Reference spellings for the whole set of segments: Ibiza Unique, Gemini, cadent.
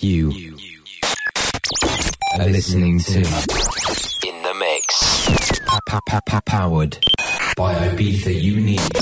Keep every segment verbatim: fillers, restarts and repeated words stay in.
You are listening to In the Mix, powered by Ibiza Unique.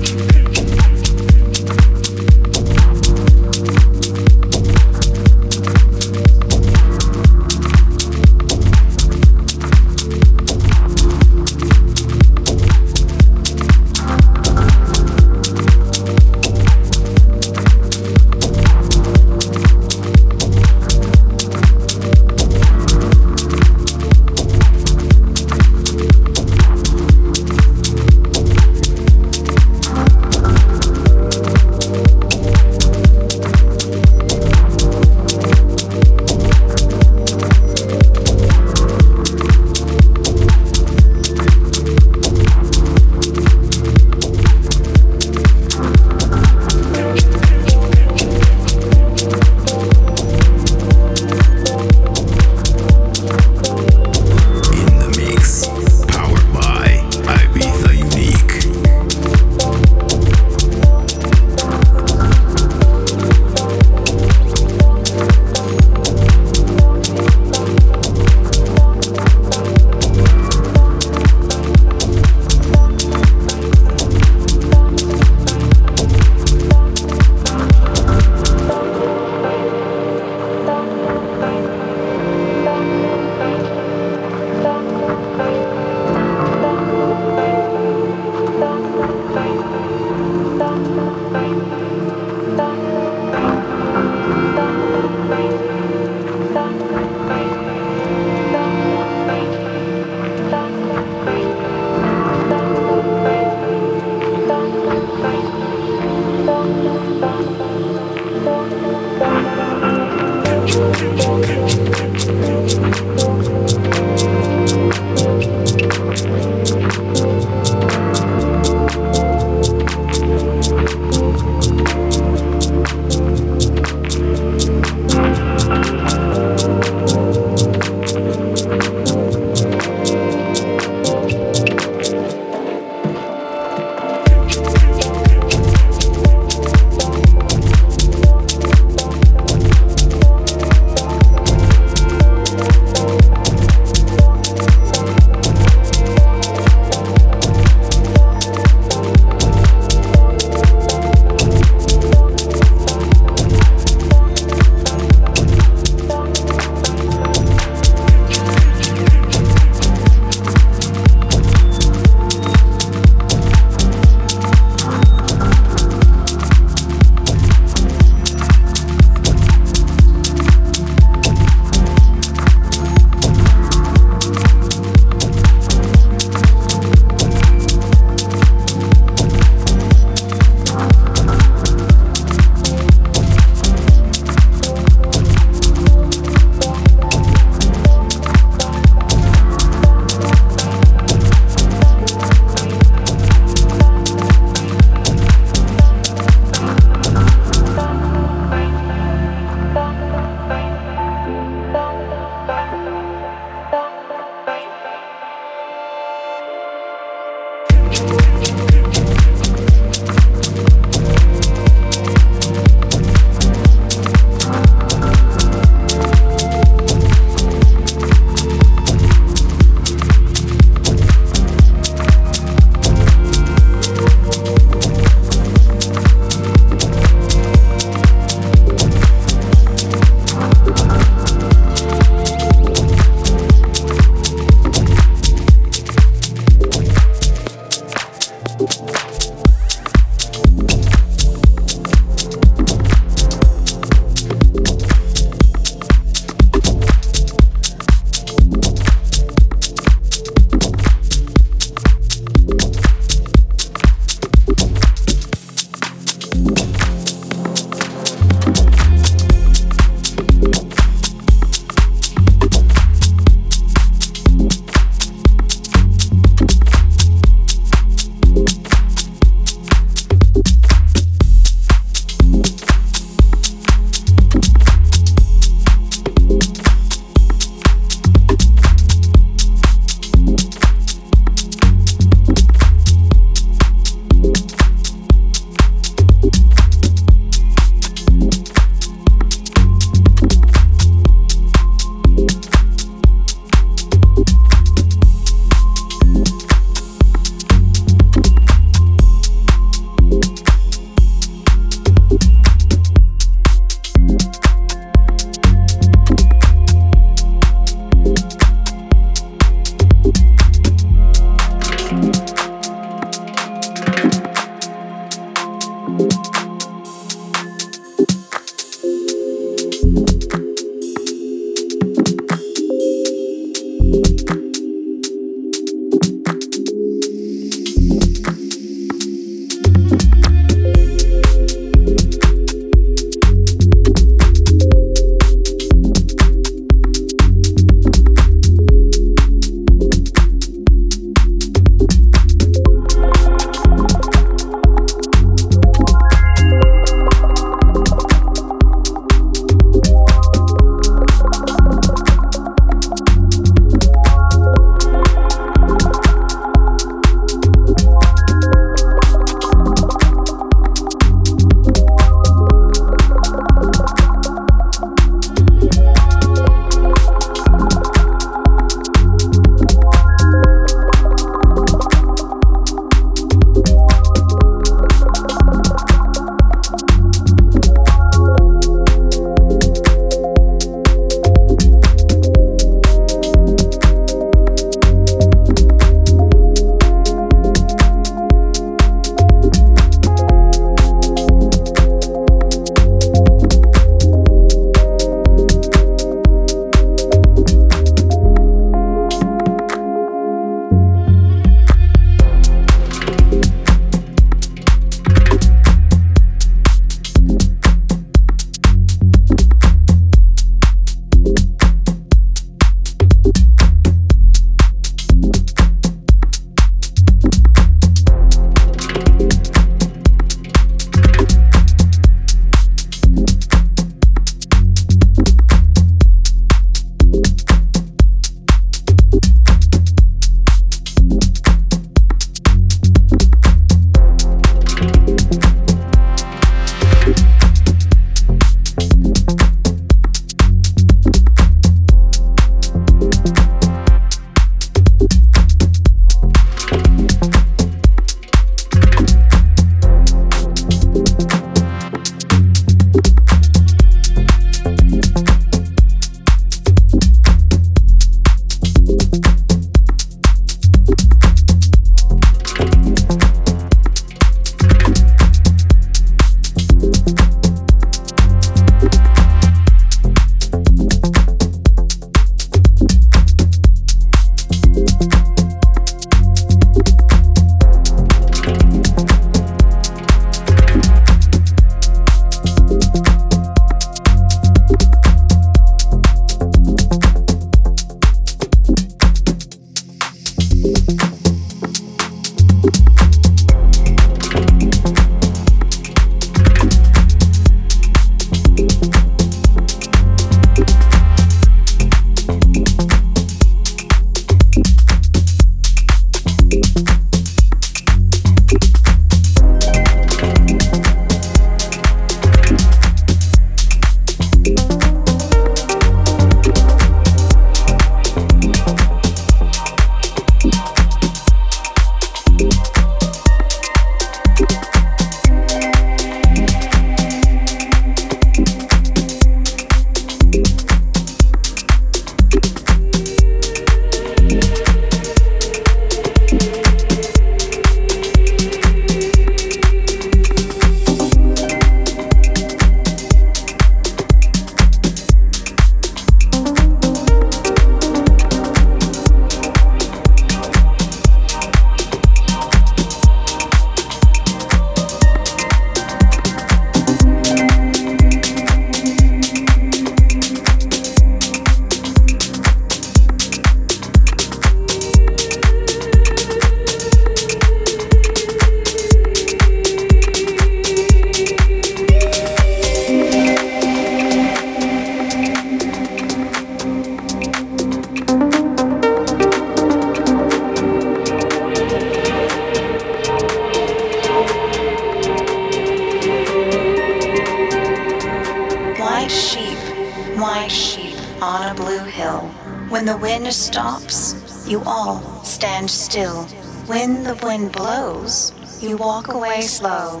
Slow,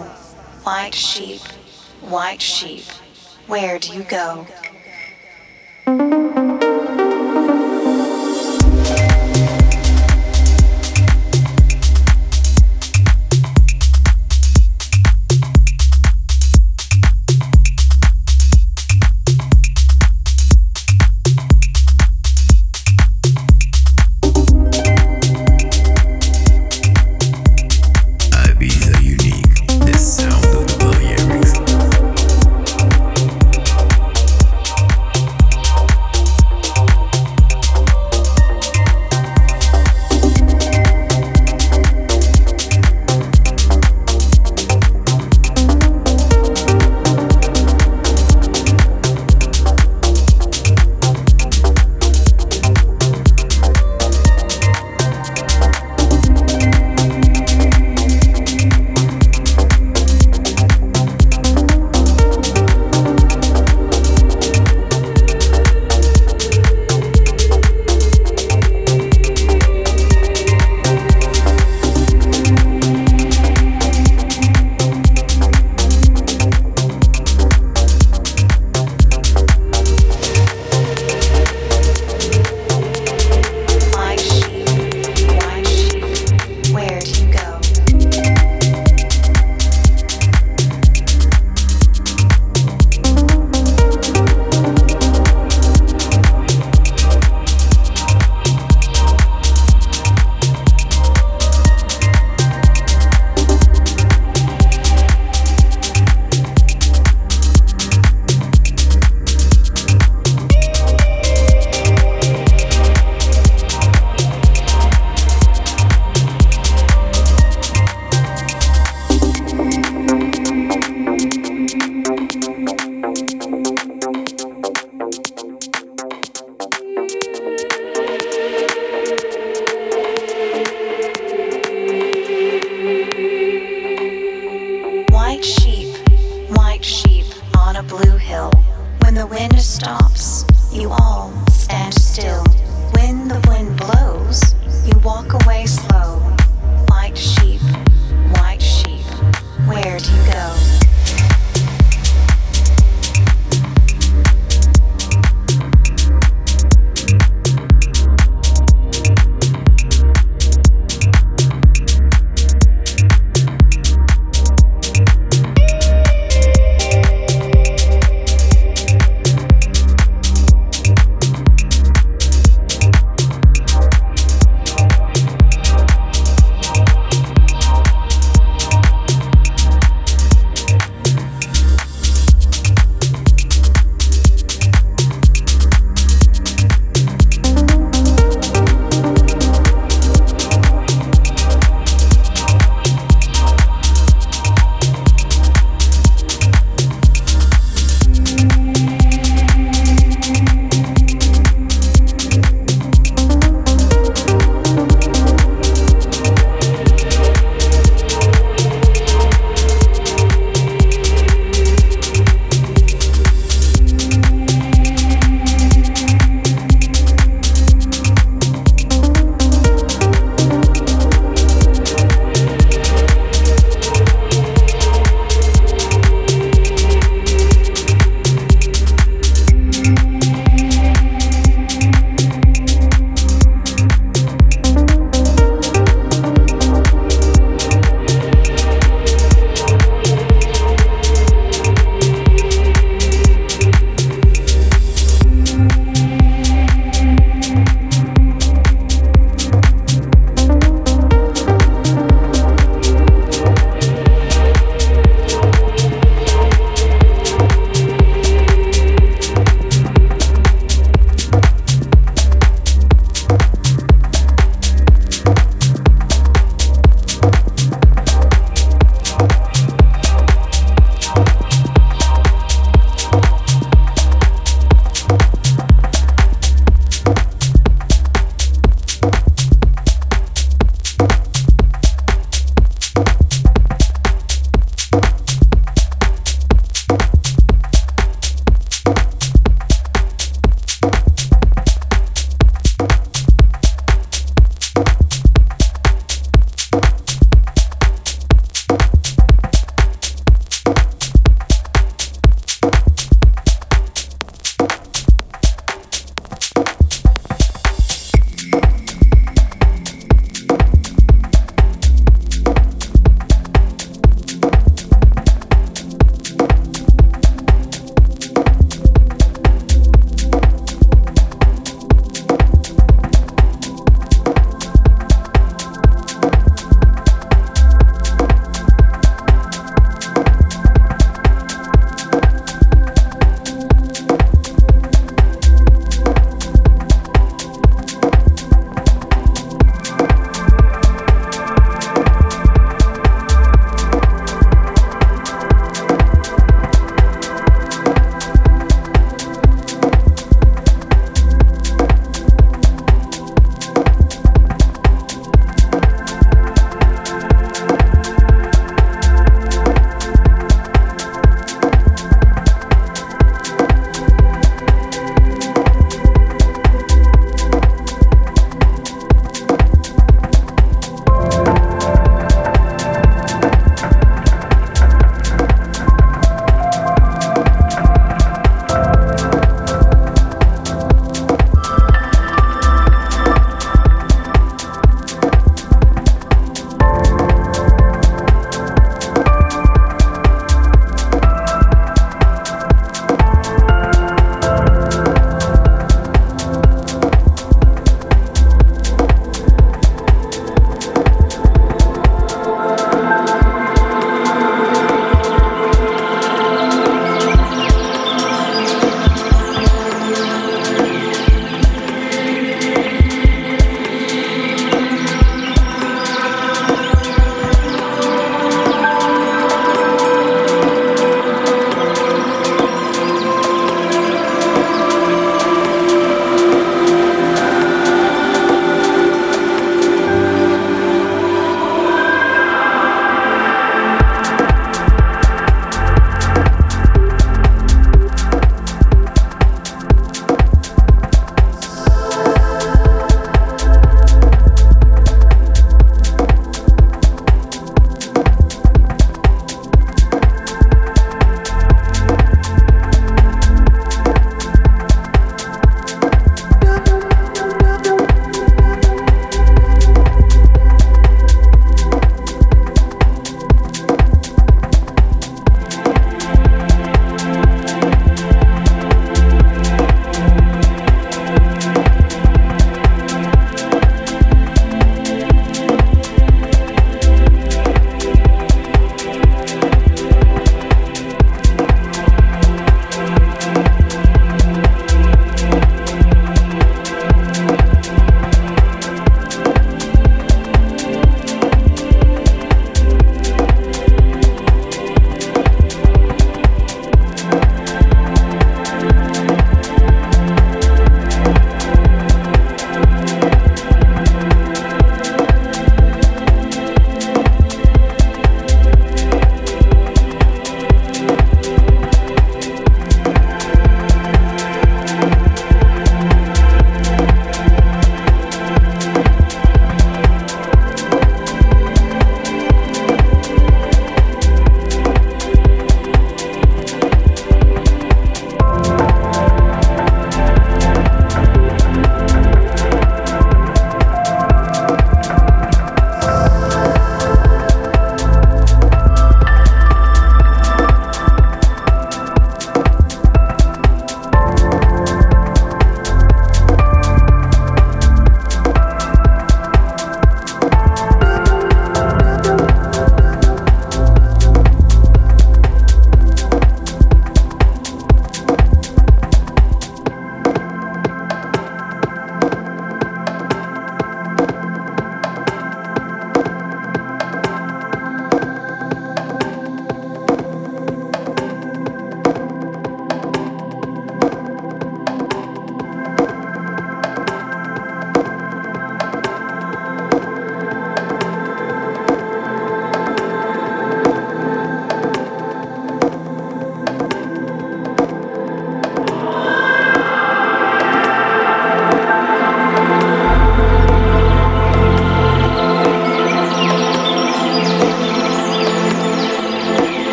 white sheep, white sheep, where do you go?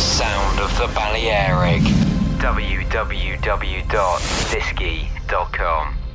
sound of the Balearic. w w w dot disky dot com